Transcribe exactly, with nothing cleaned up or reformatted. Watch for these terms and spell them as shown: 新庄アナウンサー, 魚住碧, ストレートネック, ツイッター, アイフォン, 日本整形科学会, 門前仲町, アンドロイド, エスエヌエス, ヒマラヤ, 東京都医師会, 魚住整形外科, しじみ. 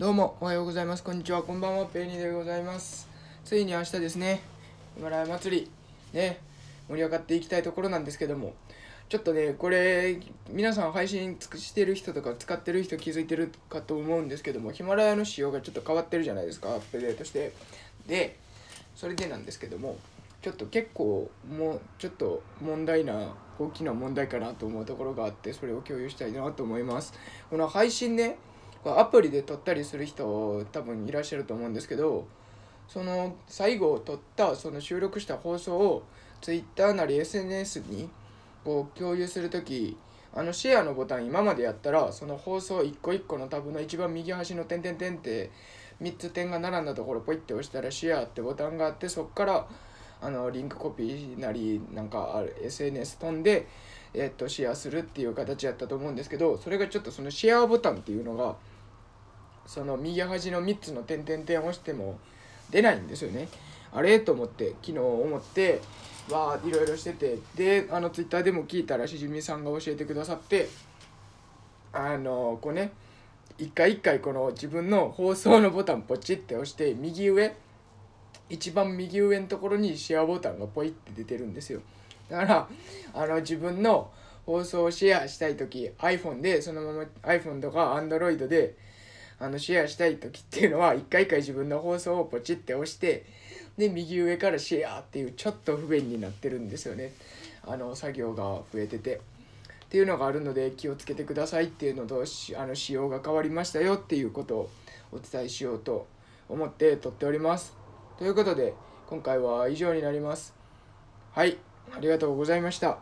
どうもおはようございます、こんにちは、こんばんは、ペニーでございます。ついに明日ですね、ヒマラヤ祭りね、盛り上がっていきたいところなんですけども、ちょっとねこれ皆さん配信してる人とか使ってる人気づいてるかと思うんですけども、ヒマラヤの仕様がちょっと変わってるじゃないですか、アップデートして。でそれでなんですけども、ちょっと結構もうちょっと問題な大きな問題かなと思うところがあって、それを共有したいなと思います。この配信ね、アプリで撮ったりする人多分いらっしゃると思うんですけど、その最後撮ったその収録した放送を ツイッター なり エスエヌエス にこう共有するとき、あのシェアのボタン、今までやったらその放送一個一個のタブの一番右端の点点点ってみっつ点が並んだところポイって押したらシェアってボタンがあって、そこからあのリンクコピーなりなんか エスエヌエス 飛んで、えっとシェアするっていう形やったと思うんですけど、それがちょっとそのシェアボタンっていうのがその右端のみっつの点々点を押しても出ないんですよね。あれと思って昨日思ってわーいろいろしてて、であの ツイッター でも聞いたらしじみさんが教えてくださって、あのこうね一回一回この自分の放送のボタンポチって押して、右上一番右上のところにシェアボタンがポイって出てるんですよ。だからあの自分の放送をシェアしたいとき アイフォン でそのまま アイフォン とか アンドロイド であのシェアしたい時っていうのは、一回一回自分の放送をポチって押して、で右上からシェアっていう、ちょっと不便になってるんですよね、あの作業が増えててっていうのがあるので、気をつけてくださいっていうのと、あの仕様が変わりましたよっていうことをお伝えしようと思って撮っております。ということで今回は以上になります。はい、ありがとうございました。